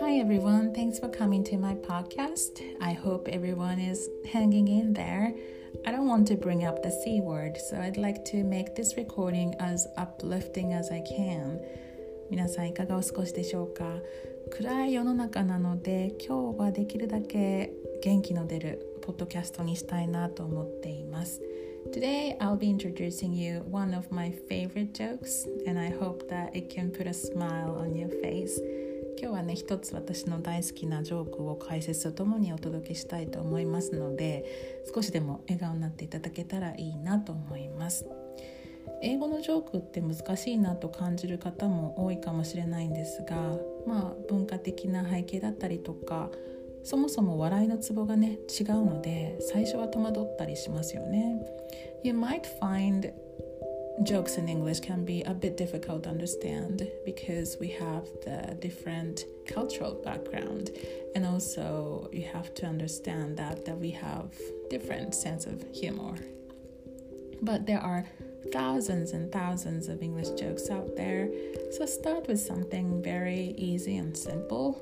Hi everyone, thanks for coming to my podcast. I hope everyone is hanging in there. I don't want to bring up the C word, so I'd like to make this recording as uplifting as I can. 皆さんいかがお過ごしでしょうか。暗い世の中なので、今日はできるだけ元気の出るポッドキャストにしたいなと思っています。Today, I'll be introducing you one of my favorite jokes, and I hope that it can put a smile on your face. 今日はね、一つ私の大好きなジョークを解説とともにお届けしたいと思いますので、少しでも笑顔になっていただけたらいいなと思います。英語のジョークって難しいなと感じる方も多いかもしれないんですが、文化的な背景だったりとか、そもそも笑いのツボがね違うので、最初は戸惑ったりしますよね。You might find jokes in English can be a bit difficult to understand because we have the different cultural background, and also you have to understand that we have different sense of humor. But there are thousands and thousands of English jokes out there, so start with something very easy and simple.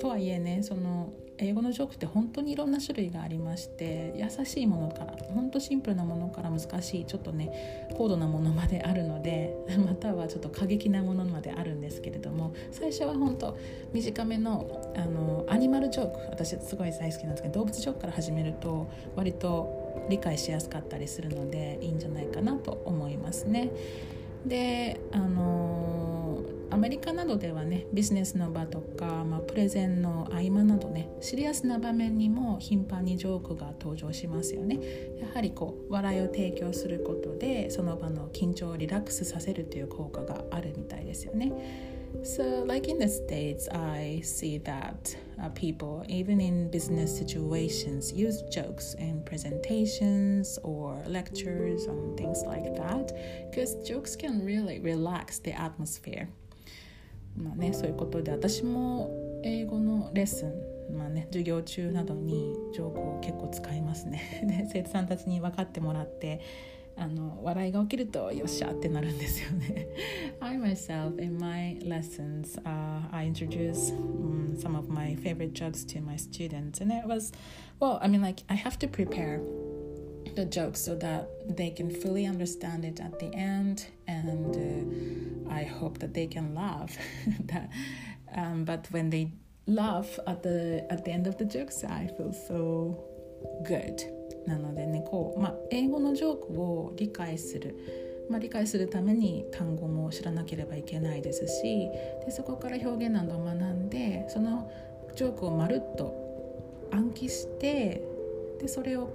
とはいえね、その英語のジョークって本当にいろんな種類がありまして、優しいものから本当シンプルなものから難しい、ちょっとね高度なものまであるので、またはちょっと過激なものまであるんですけれども、最初は本当短めのアニマルジョーク、私すごい大好きなんですけど、動物ジョークから始めると割と理解しやすかったりするのでいいんじゃないかなと思いますね。でアメリカなどではね、ビジネスの場とか、プレゼンの合間などね、シリアスな場面にも頻繁にジョークが登場しますよね。やはり笑いを提供することで、その場の緊張をリラックスさせるという効果があるみたいですよね。So, like in the States, I see that people, even in business situations, use jokes in presentations or lectures and things like that, because jokes can really relax the atmosphere.そういうことで、私も英語のレッスン、授業中などにジョークを結構使いますね。で、生徒さんたちに分かってもらって、笑いが起きるとよっしゃってなるんですよね。I myself in my lessons,、I introduce、some of my favorite jokes to my students, and it was, I have to prepare.the jokes so that they can fully understand it at the end, and I hope that they can laugh. But when they laugh at the end of the jokes, I feel so good. なのでね、英語のジョークを理解する。理解するために単語も知らなければいけないですし、でそこから表現などを学んで、そのジョークをまるっと暗記して。でそれを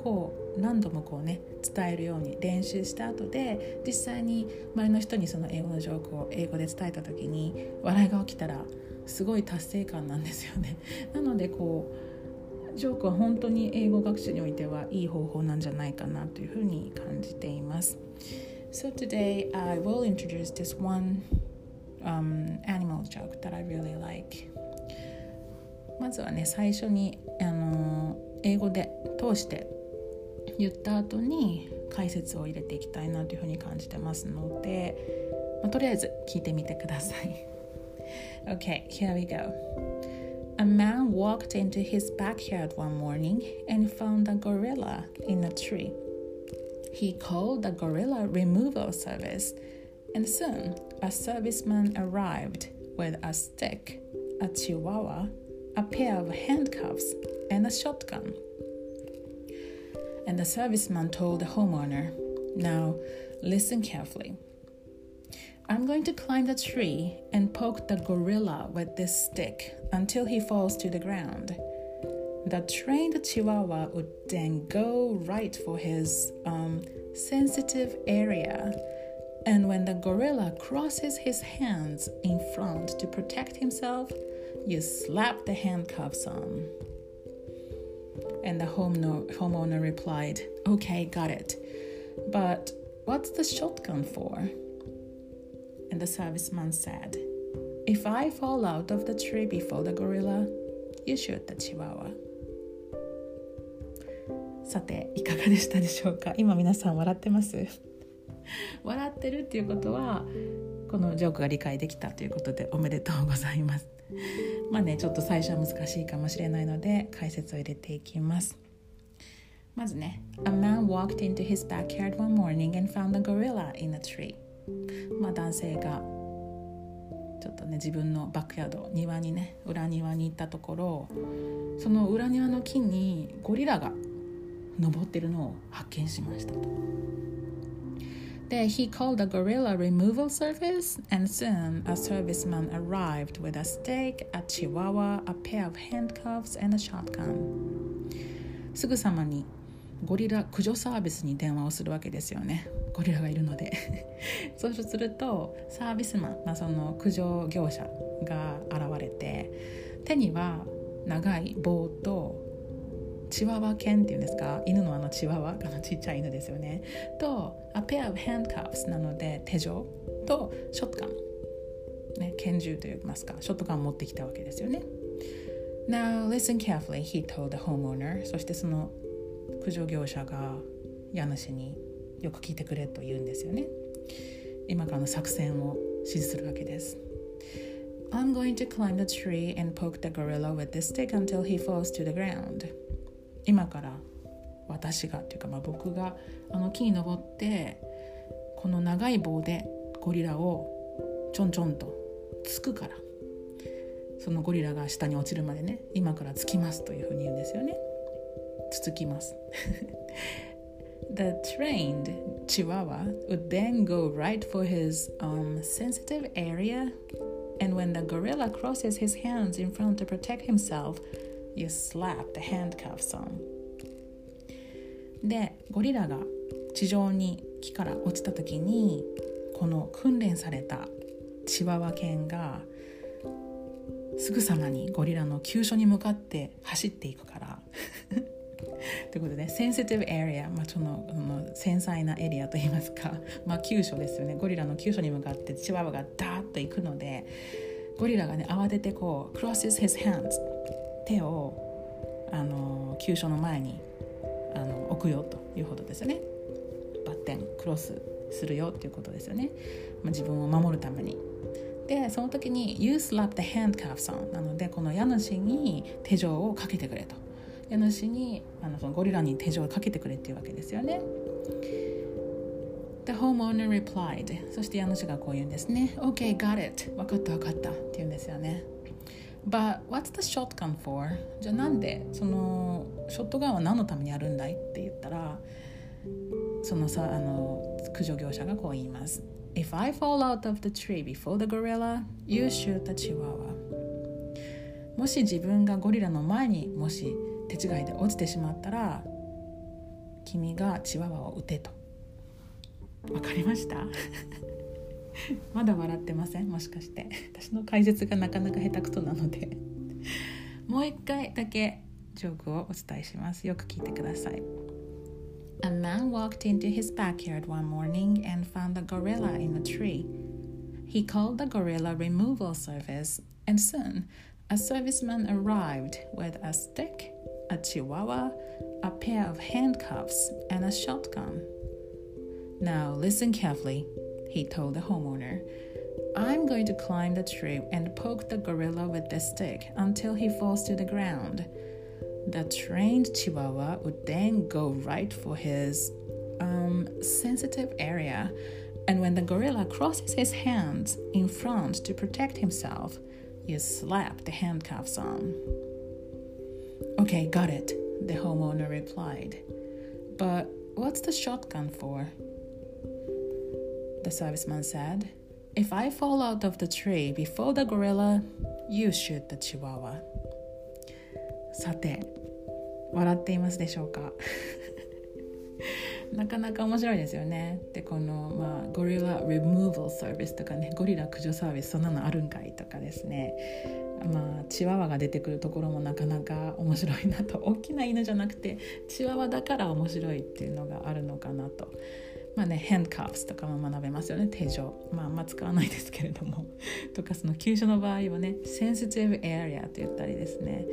何度も伝えるように練習した後で、実際に周りの人にその英語のジョークを英語で伝えた時に笑いが起きたらすごい達成感なんですよね。なのでジョークは本当に英語学習においてはいい方法なんじゃないかなというふうに感じています。 So today I will introduce this one、animal joke that I really like. まずはね、最初に英語で通して言った後に解説を入れていきたいなというふうに感じてますので、とりあえず聞いてみてください。Okay, here we go. A man walked into his backyard one morning and found a gorilla in a tree. He called the gorilla removal service, and soon a serviceman arrived with a stick, a chihuahua, a pair of handcuffs,and a shotgun. And the serviceman told the homeowner, "Now listen carefully. I'm going to climb the tree and poke the gorilla with this stick until he falls to the ground. The trained chihuahua would then go right for his sensitive area, and when the gorilla crosses his hands in front to protect himself, you slap the handcuffs on."And the homeowner replied, "Okay, got it. But what's the shotgun for?" And the serviceman said, "If I fall out of the tree before the gorilla, you shoot the chihuahua." さて、いかがでしたでしょうか。今皆さん笑ってます笑ってるっていうことはこのジョークが理解できたということでおめでとうございます。まあね、ちょっと最初は難しいかもしれないので解説を入れていきます。まずね、 A man walked into his backyard one morning and found a gorilla in a tree。 まあ男性がちょっとね自分のバックヤード庭にね裏庭に行ったところ、その裏庭の木にゴリラが登ってるのを発見しましたと。で、he called a gorilla removal service and soon a serviceman arrived with a stake, a chihuahua, a pair of handcuffs and a shotgun。 すぐさまにゴリラ駆除サービスに電話をするわけですよね。ゴリラがいるのでそうするとサービスマン、その駆除業者が現れて、手には長い棒とチワワ犬っていうんですか、犬のチワワ、ちっちゃい犬ですよね、と A pair of handcuffs なので手錠とショットガン、ね、拳銃といいますかショットガン持ってきたわけですよね。 Now listen carefully, he told the homeowner。 そしてその駆除業者が家主によく聞いてくれと言うんですよね。今からの作戦を指示するわけです。 I'm going to climb the tree and poke the gorilla with this stick until he falls to the ground。 今から私がというか、僕が木に登ってこの長い棒でゴリラをちょんちょんとつくから、そのゴリラが下に落ちるまでね、今からつきますというふうに言うんですよね。つつきますThe trained chihuahua would then go right for his sensitive area, and when the gorilla crosses his hands in front to protect himself, you slap the handcuffs on。 で、ゴリラが地上に木から落ちた時に、この訓練されたチワワ犬がすぐさまにゴリラの急所に向かって走っていくからということで、センシティブエリア、繊細なエリアといいますか、急所ですよね。ゴリラの急所に向かってチワワがダーッと行くので、ゴリラがね慌ててこう crosses his hands、 手を急所の前に置くよということですよね。バッテンクロスするよということですよね、自分を守るために。で、その時に You slap the handcuffs on なので、この家主に手錠をかけてくれと、家主にそのゴリラに手錠をかけてくれっていうわけですよね。 The homeowner replied。 そして家主がこう言うんですね。 Okay, got it。 分かった分かったって言うんですよね。 But what's the shotgun for？ じゃあなんでそのショットガンは何のためにあるんだいって言ったら、その駆除業者がこう言います。 If I fall out of the tree before the gorilla, you shoot the chihuahua。 もし自分がゴリラの前にもし手違いで落ちてしまったら、君がチワワを撃てと。わかりましたまだ笑ってません？もしかして私の解説がなかなか下手くそなのでもう一回だけジョークをお伝えします。よく聞いてください。 A man walked into his backyard one morning and found a gorilla in a tree. He called the gorilla removal service and soon a serviceman arrived with a stick, a chihuahua, a pair of handcuffs, and a shotgun. Now listen carefully, he told the homeowner. I'm going to climb the tree and poke the gorilla with the stick until he falls to the ground. The trained chihuahua would then go right for his sensitive area, and when the gorilla crosses his hands in front to protect himself, you slap the handcuffs on. Okay, got it, the homeowner replied. But what's the shotgun for? The serviceman said, If I fall out of the tree before the gorilla, you shoot the chihuahua. さて、笑っていますでしょうかなかなか面白いですよね。で、この、ゴリラリムーバルサービスとかね、ゴリラ駆除サービス、そんなのあるんかいとかですね、チワワが出てくるところもなかなか面白いなと。大きな犬じゃなくてチワワだから面白いっていうのがあるのかなと。ヘンドカフスとかも学べますよね。手錠、あんま使わないですけれどもとか、その急所の場合はね、センシティブエリアと言ったりですね。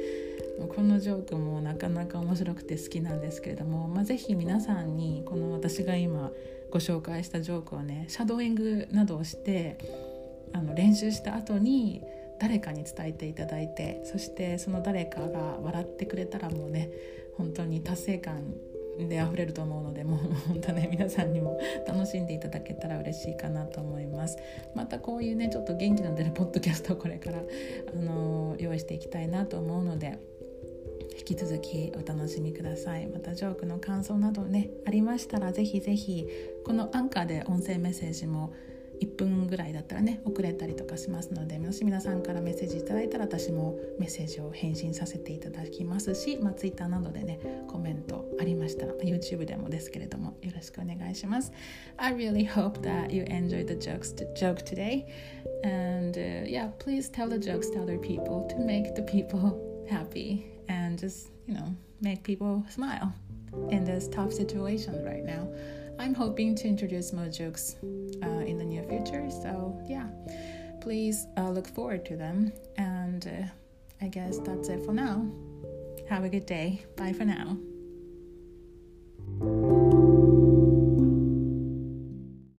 このジョークもなかなか面白くて好きなんですけれども、ぜひ皆さんにこの私が今ご紹介したジョークをね、シャドーイングなどをして練習した後に誰かに伝えていただいて、そしてその誰かが笑ってくれたらもうね、本当に達成感であふれると思うので、もう本当ね、皆さんにも楽しんでいただけたら嬉しいかなと思います。またこういうね、ちょっと元気の出るポッドキャストをこれから用意していきたいなと思うので、引き続きお楽しみください。またジョークの感想などね、ありましたらぜひぜひ、このアンカーで音声メッセージも1分ぐらいだったらね、遅れたりとかしますので、もし皆さんからメッセージいただいたら私もメッセージを返信させていただきますし、ツイッターなどでね、コメントありましたら YouTube でもですけれども、よろしくお願いします。 I really hope that you enjoyed the joke today and yeah, please tell the jokes to other people to make the people happy and just, you know, make people smile in this tough situation right now. I'm hoping to introduce more jokes in the near future, so yeah, please look forward to them, and I guess that's it for now. Have a good day. Bye for now.